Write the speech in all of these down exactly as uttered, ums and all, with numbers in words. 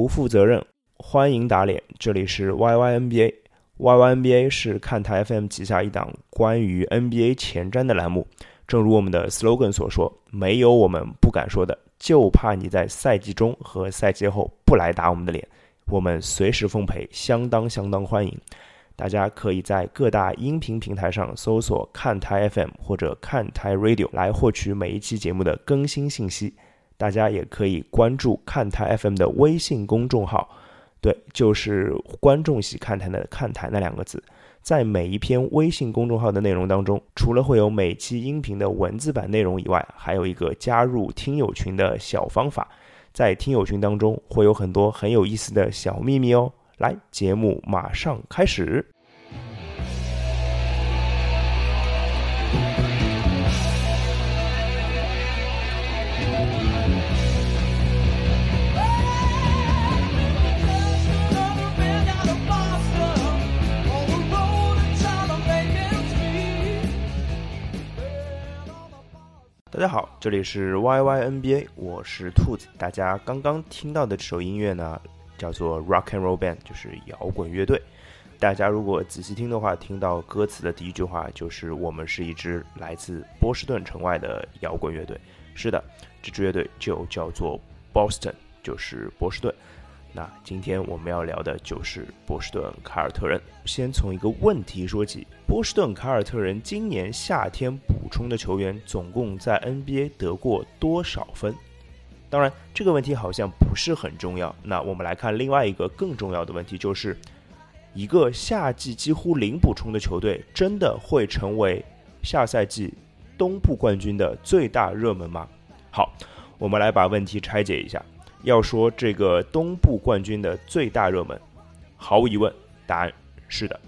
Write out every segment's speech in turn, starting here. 不负责任，欢迎打脸。这里是 Y Y N B A， Y Y N B A 是看台 F M 旗下一档关于 N B A 前瞻的栏目。正如我们的 slogan 所说，没有我们不敢说的，就怕你在赛季中和赛季后不来打我们的脸。我们随时奉陪，相当相当欢迎。大家可以在各大音频平台上搜索看台 F M 或者看台 Radio 来获取每一期节目的更新信息。大家也可以关注看台 F M 的微信公众号，对，就是观众席看台的看台那两个字。在每一篇微信公众号的内容当中，除了会有每期音频的文字版内容以外，还有一个加入听友群的小方法。在听友群当中会有很多很有意思的小秘密哦。来，节目马上开始。大家好，这里是 Y Y N B A， 我是兔子。大家刚刚听到的这首音乐呢，叫做 Rock and Roll Band， 就是摇滚乐队。大家如果仔细听的话，听到歌词的第一句话就是我们是一支来自波士顿城外的摇滚乐队。是的，这支乐队就叫做 Boston， 就是波士顿。那今天我们要聊的就是波士顿凯尔特人。先从一个问题说起，波士顿凯尔特人今年夏天补充的球员总共在 N B A 得过多少分？当然这个问题好像不是很重要，那我们来看另外一个更重要的问题，就是一个夏季几乎零补充的球队真的会成为下赛季东部冠军的最大热门吗？好，我们来把问题拆解一下。要说这个东部冠军的最大热门，毫无疑问答案是的，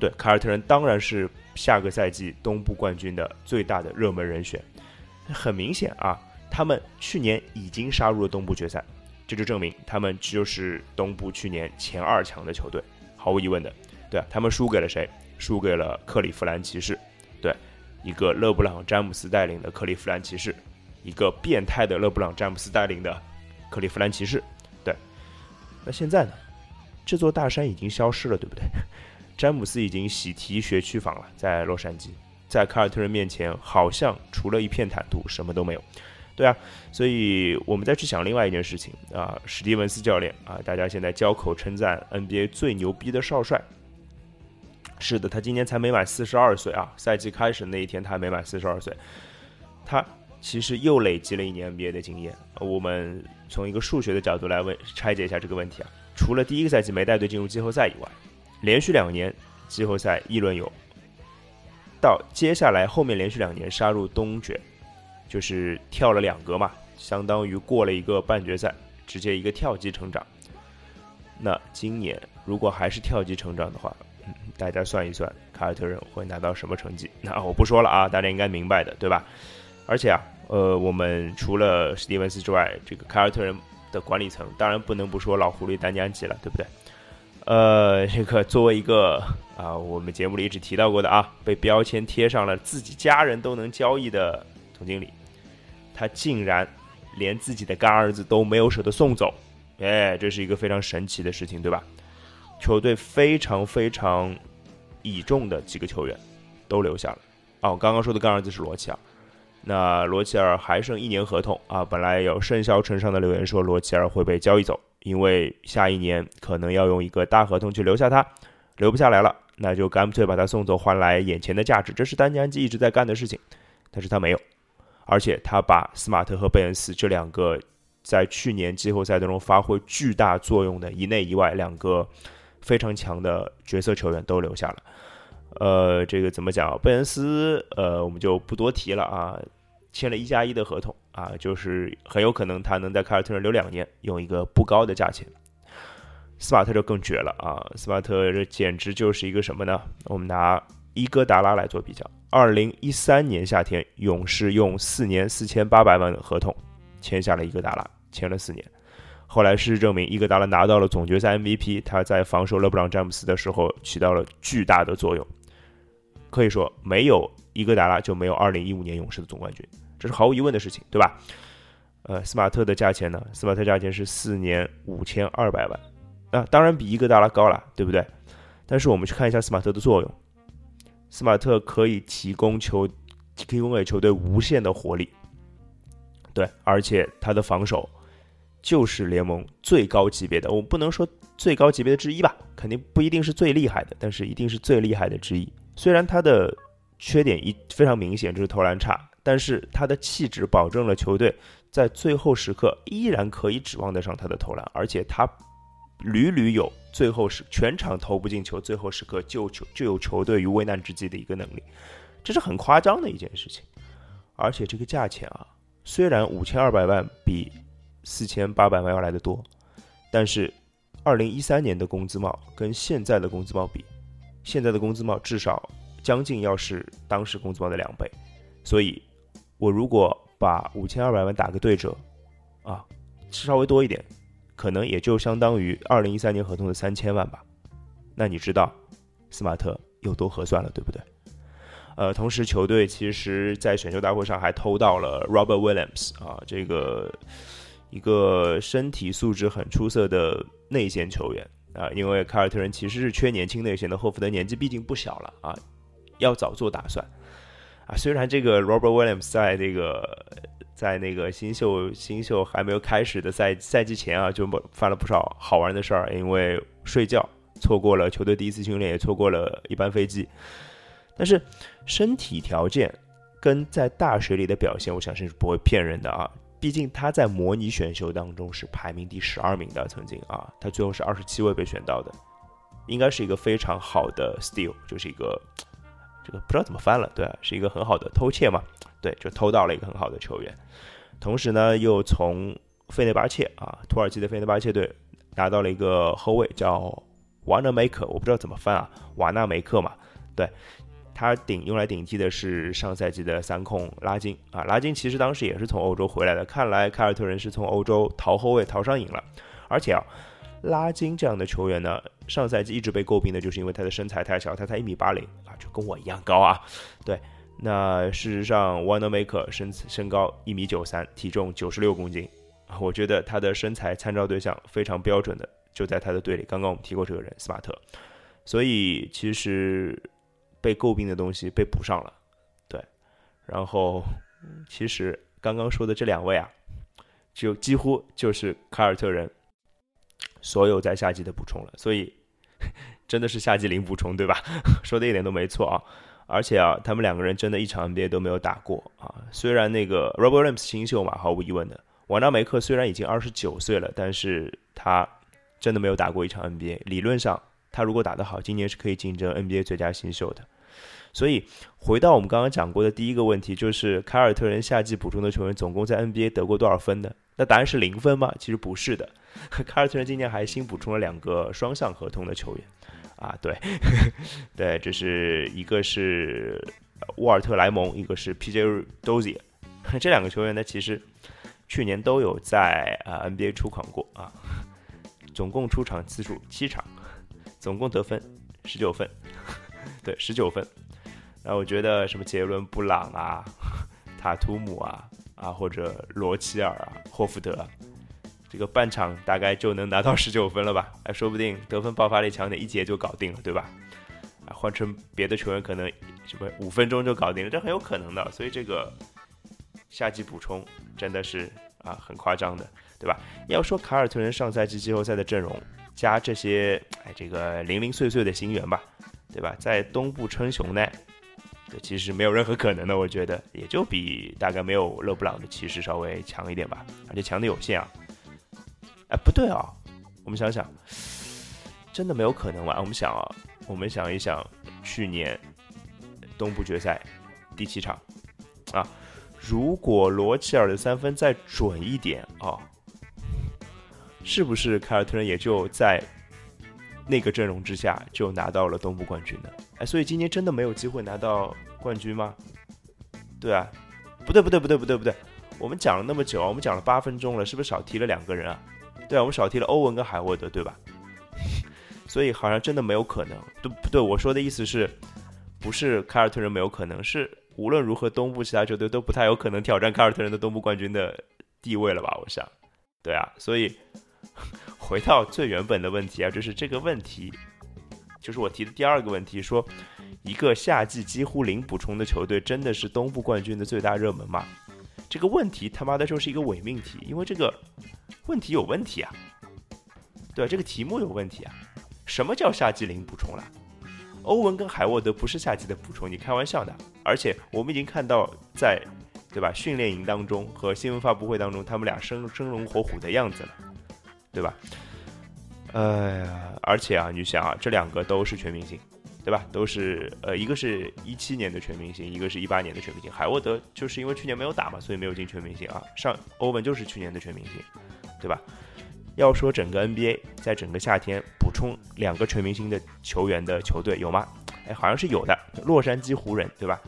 对，凯尔特人当然是下个赛季东部冠军的最大的热门人选。很明显啊，他们去年已经杀入了东部决赛，这就证明他们就是东部去年前二强的球队，毫无疑问的。对啊，他们输给了谁？输给了克利夫兰骑士。对，一个勒布朗詹姆斯带领的克利夫兰骑士，一个变态的勒布朗詹姆斯带领的克利夫兰骑士。对，那现在呢，这座大山已经消失了，对不对？詹姆斯已经喜提学区房了，在洛杉矶。在凯尔特人面前好像除了一片坦途什么都没有。对啊，所以我们再去想另外一件事情啊，史蒂文斯教练啊，大家现在交口称赞 N B A 最牛逼的少帅。是的，他今年才没满四十二岁啊，赛季开始那一天他没满四十二岁。他其实又累积了一年 N B A 的经验。我们从一个数学的角度来问拆解一下这个问题啊。除了第一个赛季没带队进入季后赛以外，连续两年季后赛一轮游，到接下来后面连续两年杀入东决，就是跳了两格嘛，相当于过了一个半决赛，直接一个跳级成长。那今年如果还是跳级成长的话，嗯、大家算一算凯尔特人会拿到什么成绩？那我不说了啊，大家应该明白的，对吧？而且啊，呃，我们除了史蒂文斯之外，这个凯尔特人的管理层当然不能不说老狐狸丹尼安吉了，对不对？呃，这个作为一个啊，我们节目里一直提到过的啊，被标签贴上了自己家人都能交易的总经理，他竟然连自己的干儿子都没有舍得送走，哎，这是一个非常神奇的事情，对吧？球队非常非常倚重的几个球员都留下了啊，我刚刚说的干儿子是罗齐尔。那罗齐尔还剩一年合同啊，本来有甚嚣尘上的留言说罗齐尔会被交易走，因为下一年可能要用一个大合同去留下他，留不下来了，那就干脆把他送走，换来眼前的价值，这是丹尼安基一直在干的事情，但是他没有，而且他把斯马特和贝恩斯这两个在去年季后赛当中发挥巨大作用的一内一外两个非常强的角色球员都留下了。呃，这个怎么讲？贝恩斯，呃，我们就不多提了啊，签了一加一的合同啊，就是很有可能他能在凯尔特人留两年，用一个不高的价钱。斯马特就更绝了啊，斯马特这简直就是一个什么呢？我们拿伊戈达拉来做比较，二零一三年夏天，勇士用四年四千八百万的合同签下了伊戈达拉，签了四年。后来事实证明，伊戈达拉拿到了总决赛 M V P， 他在防守勒布朗詹姆斯的时候起到了巨大的作用。可以说没有伊戈达拉就没有二零一五年勇士的总冠军，这是毫无疑问的事情，对吧？呃，斯马特的价钱呢？斯马特价钱是四年五千二百万，那、啊、当然比伊戈达拉高了，对不对？但是我们去看一下斯马特的作用，斯马特可以提供球提供给球队无限的活力，对，而且他的防守就是联盟最高级别的，我不能说最高级别的之一吧，肯定不一定是最厉害的，但是一定是最厉害的之一。虽然他的缺点一非常明显，就是投篮差，但是他的气质保证了球队在最后时刻依然可以指望得上他的投篮，而且他屡屡有最后时全场投不进球，最后时刻就球就有球队于危难之际的一个能力，这是很夸张的一件事情。而且这个价钱啊，虽然五千二百万比四千八百万要来得多，但是二零一三年的工资帽跟现在的工资帽比，现在的工资帽至少将近要是当时工资帽的两倍，所以。我如果把五千二百万打个对折，啊，稍微多一点，可能也就相当于二零一三年合同的三千万吧。那你知道斯马特有多合算了，对不对？呃，同时球队其实在选秀大会上还偷到了 Robert Williams 啊，这个一个身体素质很出色的内线球员啊，因为凯尔特人其实是缺年轻内线的，霍福德年纪毕竟不小了啊，要早做打算。啊，虽然这个 Robert Williams 在那个在那个新秀新秀还没有开始的赛赛季前啊，就犯了不少好玩的事儿，因为睡觉错过了球队第一次训练，也错过了一班飞机。但是身体条件跟在大学里的表现，我相信是不会骗人的啊。毕竟他在模拟选秀当中是排名第十二名的，曾经啊，他最后是二十七位被选到的，应该是一个非常好的 steal， 就是一个。这个不知道怎么翻了，对啊，是一个很好的偷窃嘛，对，就偷到了一个很好的球员。同时呢，又从费内巴切啊，土耳其的费内巴切队拿到了一个后卫叫瓦纳梅克，我不知道怎么翻啊，瓦纳梅克嘛，对，他顶用来顶替的是上赛季的三控拉金啊，拉金其实当时也是从欧洲回来的，看来凯尔特人是从欧洲逃后卫逃上瘾了，而且啊。拉金这样的球员呢，上赛季一直被诟病的就是因为他的身材太小，他才一米八零啊，就跟我一样高啊。对，那事实上 ，Wanamaker 身身高一米九三，体重九十六公斤，我觉得他的身材参照对象非常标准的就在他的队里。刚刚我们提过这个人斯马特，所以其实被诟病的东西被补上了。对，然后其实刚刚说的这两位啊，就几乎就是凯尔特人。所有在夏季的补充了，所以真的是夏季零补充，对吧？说的一点都没错啊！而且啊，他们两个人真的一场 N B A 都没有打过啊。虽然那个 Robert Williams 新秀嘛，毫无疑问的，瓦纳梅克虽然已经二十九岁了，但是他真的没有打过一场 N B A。理论上，他如果打得好，今年是可以竞争 N B A 最佳新秀的。所以回到我们刚刚讲过的第一个问题，就是凯尔特人夏季补充的球员总共在 N B A 得过多少分呢？那答案是零分吗？其实不是的，凯尔特人今年还新补充了两个双向合同的球员，啊，对，对，这是一个是沃尔特莱蒙，一个是 P J Dozier， 这两个球员呢，其实去年都有在、呃、N B A 出场过啊，总共出场次数七场，总共得分十九分，对，十九分。那我觉得什么杰伦布朗啊、塔图姆啊。啊，或者罗齐尔啊，霍福德啊，这个半场大概就能拿到十九分了吧？哎，说不定得分爆发力强点，一节就搞定了，对吧？啊，换成别的球员可能什么五分钟就搞定了，这很有可能的。所以这个夏季补充真的是啊很夸张的，对吧？要说凯尔特人上赛季季后赛的阵容加这些哎这个零零碎碎的新援吧，对吧？在东部称雄呢？其实没有任何可能的，我觉得也就比大概没有勒布朗的骑士稍微强一点吧，而且强的有限啊。哎，不对啊，我们想想，真的没有可能吧？我们想啊，我们想一想，去年东部决赛第七场啊，如果罗齐尔的三分再准一点啊，是不是凯尔特人也就在那个阵容之下就拿到了东部冠军呢？哎，所以今年真的没有机会拿到冠军吗？对啊，不对不对不对不对不对，我们讲了那么久，我们讲了八分钟了，是不是少提了两个人啊？对啊，我们少提了欧文跟海沃德，对吧？所以好像真的没有可能，对不对？我说的意思是，不是凯尔特人没有可能，是无论如何东部其他球队都不太有可能挑战凯尔特人的东部冠军的地位了吧，我想。对啊，所以回到最原本的问题啊，就是这个问题，就是我提的第二个问题，说一个夏季几乎零补充的球队真的是东部冠军的最大热门吗？这个问题他妈的就是一个伪命题，因为这个问题有问题啊，对啊，这个题目有问题啊。什么叫夏季零补充了？欧文跟海沃德不是夏季的补充，你开玩笑的。而且我们已经看到在对吧训练营当中和新闻发布会当中，他们俩生生龙活虎的样子了，对吧？呃，而且啊，你想啊，这两个都是全明星，对吧？都是呃，一个是一七年的全明星，一个是一八年的全明星。海沃德就是因为去年没有打嘛，所以没有进全明星啊。上欧文就是去年的全明星，对吧？要说整个 N B A 在整个夏天补充两个全明星的球员的球队有吗？哎，好像是有的，洛杉矶湖人，对吧？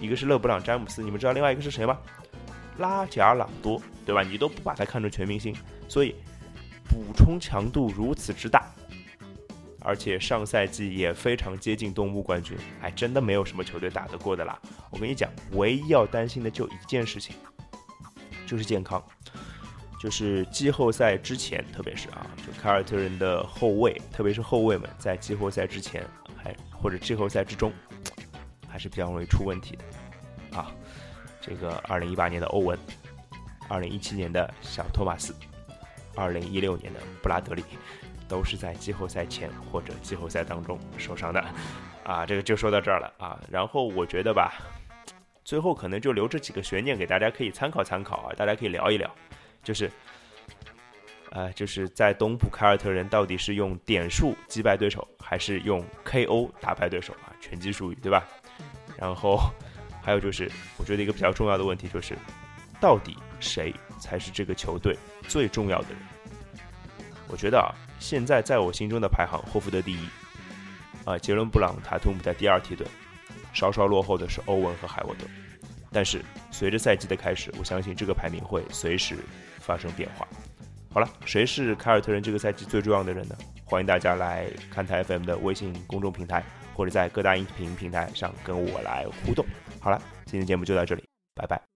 一个是勒布朗詹姆斯，你们知道另外一个是谁吗？拉贾尔朗多，对吧？你都不把他看成全明星，所以补充强度如此之大，而且上赛季也非常接近东部冠军，哎，真的没有什么球队打得过的啦。我跟你讲，唯一要担心的就一件事情，就是健康。就是季后赛之前，特别是啊，就凯尔特人的后卫，特别是后卫们，在季后赛之前，还或者季后赛之中，还是比较容易出问题的啊。这个二零一八年的欧文，二零一七年的小托马斯，二零一六年的布拉德利，都是在季后赛前或者季后赛当中受伤的啊。这个就说到这儿了啊。然后我觉得吧，最后可能就留这几个悬念给大家可以参考参考啊，大家可以聊一聊。就是，呃，就是在东部凯尔特人到底是用点数击败对手，还是用 K O 打败对手啊？拳击术语，对吧？然后还有就是，我觉得一个比较重要的问题就是，到底谁才是这个球队最重要的人？我觉得啊，现在在我心中的排行，霍福德第一，啊、呃，杰伦布朗、塔图姆在第二梯队，稍稍落后的是欧文和海沃德。但是随着赛季的开始，我相信这个排名会随时发生变化。好了，谁是凯尔特人这个赛季最重要的人呢？欢迎大家来看台 F M 的微信公众平台，或者在各大音频平台上跟我来互动。好了，今天节目就到这里，拜拜。